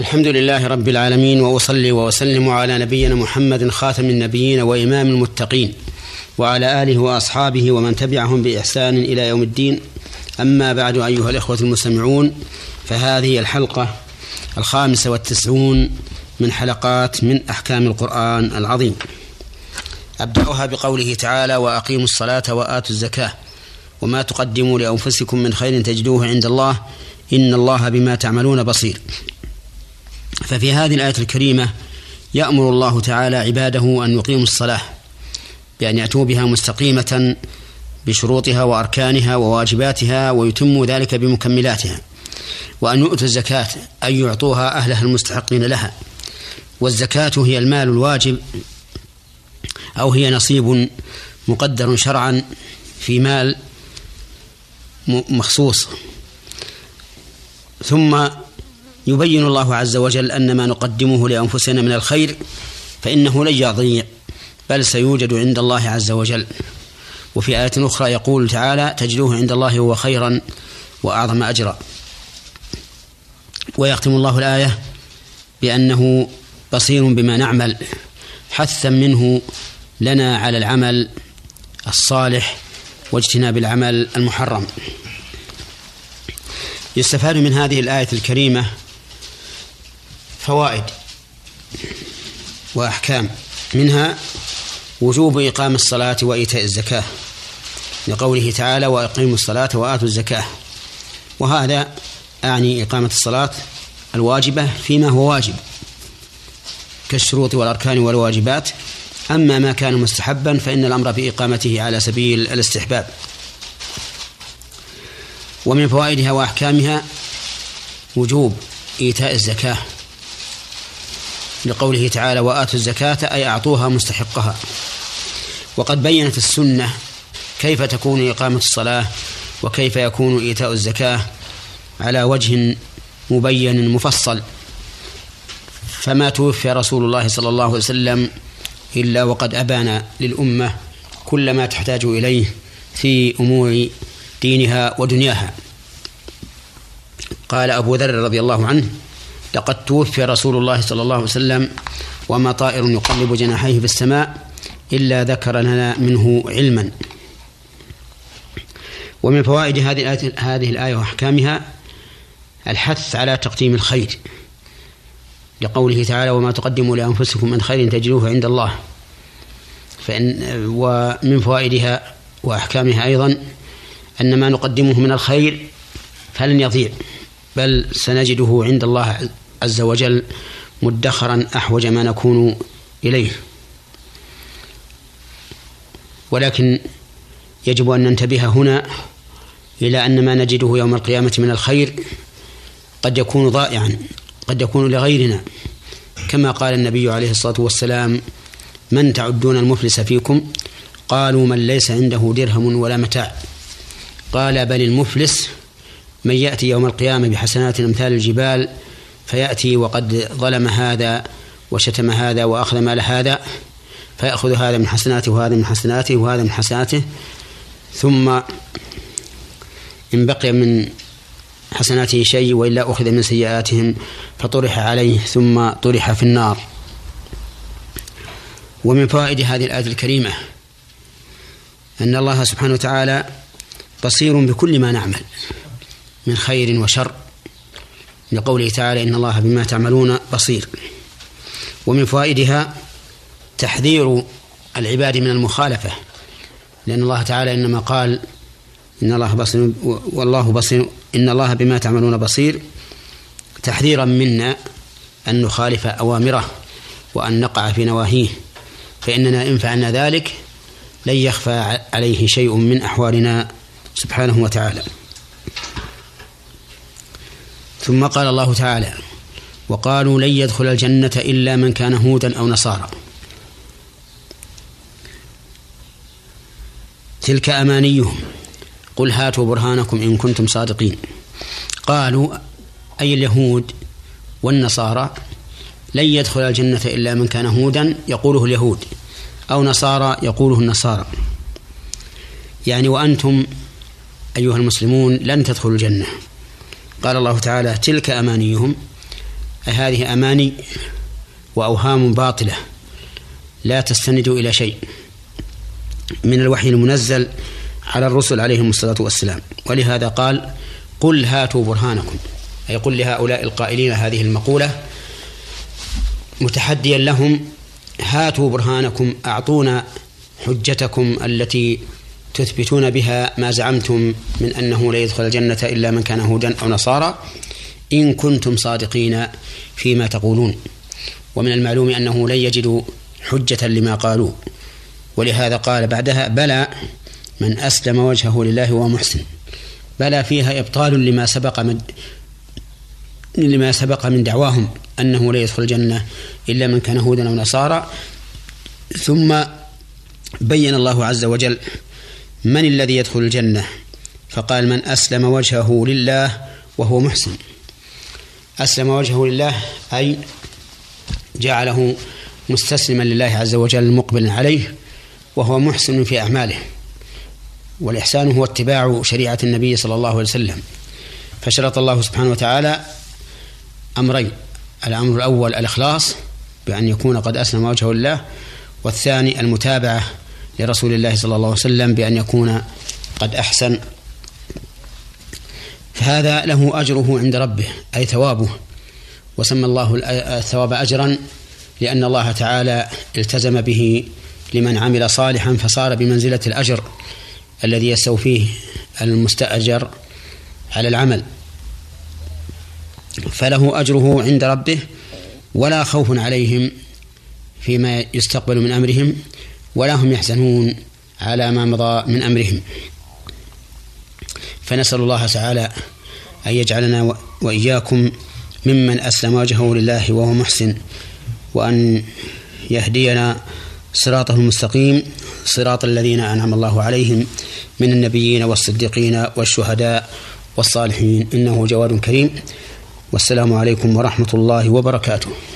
الحمد لله رب العالمين، وأصلي وأسلم على نبينا محمد خاتم النبيين وإمام المتقين، وعلى آله وأصحابه ومن تبعهم بإحسان إلى يوم الدين. أما بعد، أيها الإخوة المستمعون، فهذه الحلقة 95 من حلقات من أحكام القرآن العظيم. أبدأها بقوله تعالى: وأقيموا الصلاة وآتوا الزكاة وما تقدموا لأنفسكم من خير تجدوه عند الله إن الله بما تعملون بصير. ففي هذه الآية الكريمة يأمر الله تعالى عباده أن يقيموا الصلاة، بأن يأتوا بها مستقيمة بشروطها وأركانها وواجباتها، ويتموا ذلك بمكملاتها، وأن يؤتوا الزكاة أن يعطوها أهلها المستحقين لها. والزكاة هي المال الواجب، أو هي نصيب مقدر شرعا في مال مخصوص. ثم يبين الله عز وجل أن ما نقدمه لأنفسنا من الخير فإنه لن يضيع، بل سيوجد عند الله عز وجل. وفي آية أخرى يقول تعالى: تجدوه عند الله هو خيرا وأعظم أجرا. ويختم الله الآية بأنه بصير بما نعمل، حثا منه لنا على العمل الصالح واجتناب العمل المحرم. يستفاد من هذه الآية الكريمة فوائد وأحكام، منها وجوب إقام الصلاة وإيتاء الزكاة، لقوله تعالى: وأقيموا الصلاة وآتوا الزكاة. وهذا أعني إقامة الصلاة الواجبة فيما هو واجب كالشروط والأركان والواجبات. أما ما كان مستحبا فإن الأمر بإقامته على سبيل الاستحباب. ومن فوائدها وأحكامها وجوب إيتاء الزكاة، لقوله تعالى: وآتوا الزكاة أي أعطوها مستحقها. وقد بينت السنة كيف تكون إقامة الصلاة وكيف يكون إيتاء الزكاة على وجه مبين مفصل، فما توفي رسول الله صلى الله عليه وسلم إلا وقد أبان للأمة كل ما تحتاج إليه في أمور دينها ودنياها. قال أبو ذر رضي الله عنه: لقد توفي رسول الله صلى الله عليه وسلم وما طائر يقلب جناحيه في السماء إلا ذكر لنا منه علما. ومن فوائد هذه الآية وأحكامها الحث على تقديم الخير، لقوله تعالى: وما تقدموا لأنفسكم من خير تجدوه عند الله. ومن فوائدها وأحكامها أيضا أن ما نقدمه من الخير فلن يضيع، بل سنجده عند الله عز وجل مدخرا أحوج ما نكون إليه. ولكن يجب أن ننتبه هنا إلى أن ما نجده يوم القيامة من الخير قد يكون ضائعا، قد يكون لغيرنا، كما قال النبي عليه الصلاة والسلام: من تعدون المفلس فيكم؟ قالوا: من ليس عنده درهم ولا متاع. قال: بل المفلس من يأتي يوم القيامة بحسنات أمثال الجبال، فيأتي وقد ظلم هذا وشتم هذا وأخذ مال هذا، فيأخذ هذا من حسناته وهذا من حسناته وهذا من حسناته، ثم إن بقي من حسناته شيء وإلا أخذ من سيئاتهم فطرح عليه ثم طرح في النار. ومن فوائد هذه الآية الكريمة أن الله سبحانه وتعالى بصير بكل ما نعمل من خير وشر، لقوله تعالى: إن الله بما تعملون بصير. ومن فوائدها تحذير العباد من المخالفة، لأن الله تعالى إنما قال: إن الله بما تعملون بصير، تحذيرا منا أن نخالف أوامره وأن نقع في نواهيه، فإننا إن فعلنا ذلك لن يخفى عليه شيء من أحوالنا سبحانه وتعالى. ثم قال الله تعالى: وقالوا لن يدخل الجنة إلا من كان هودا أو نصارى. تلك أمانيهم قل هاتوا برهانكم إن كنتم صادقين. قالوا أي اليهود والنصارى لن يدخل الجنة إلا من كان هودا، يقوله اليهود، أو نصارى، يقوله النصارى. يعني وأنتم أيها المسلمون لن تدخلوا الجنة. قال الله تعالى: تلك أمانيهم هذه أماني وأوهام باطلة لا تستند إلى شيء من الوحي المنزل على الرسل عليهم الصلاة والسلام. ولهذا قال: قل هاتوا برهانكم، أي قل لهؤلاء القائلين هذه المقولة متحديا لهم: هاتوا برهانكم، أعطونا حجتكم التي تثبتون بها ما زعمتم من أنه لا يدخل الجنة إلا من كان هودا أو نصارى، إن كنتم صادقين فيما تقولون. ومن المعلوم أنه لن يجدوا حجة لما قالوا، ولهذا قال بعدها: بلى من أسلم وجهه لله ومحسن. بلى فيها إبطال لما سبق من دعواهم أنه لا يدخل الجنة إلا من كان هودا أو نصارى. ثم بين الله عز وجل من الذي يدخل الجنة، فقال: من أسلم وجهه لله وهو محسن. أسلم وجهه لله أي جعله مستسلما لله عز وجل مقبلا عليه، وهو محسن في أعماله. والإحسان هو اتباع شريعة النبي صلى الله عليه وسلم. فشرط الله سبحانه وتعالى أمرين: الأمر الأول الإخلاص بأن يكون قد أسلم وجهه لله، والثاني المتابعة لرسول الله صلى الله عليه وسلم بأن يكون قد أحسن. فهذا له أجره عند ربه أي ثوابه. وسمى الله الثواب أجرا لأن الله تعالى التزم به لمن عمل صالحا، فصار بمنزلة الأجر الذي يستوفيه المستأجر على العمل، فله أجره عند ربه ولا خوف عليهم فيما يستقبل من أمرهم ولا هم يحزنون على ما مضى من أمرهم. فنسأل الله تعالى أن يجعلنا وإياكم ممن أسلم وجهه لله وهو محسن، وأن يهدينا صراطه المستقيم، صراط الذين أنعم الله عليهم من النبيين والصديقين والشهداء والصالحين، إنه جواد كريم. والسلام عليكم ورحمة الله وبركاته.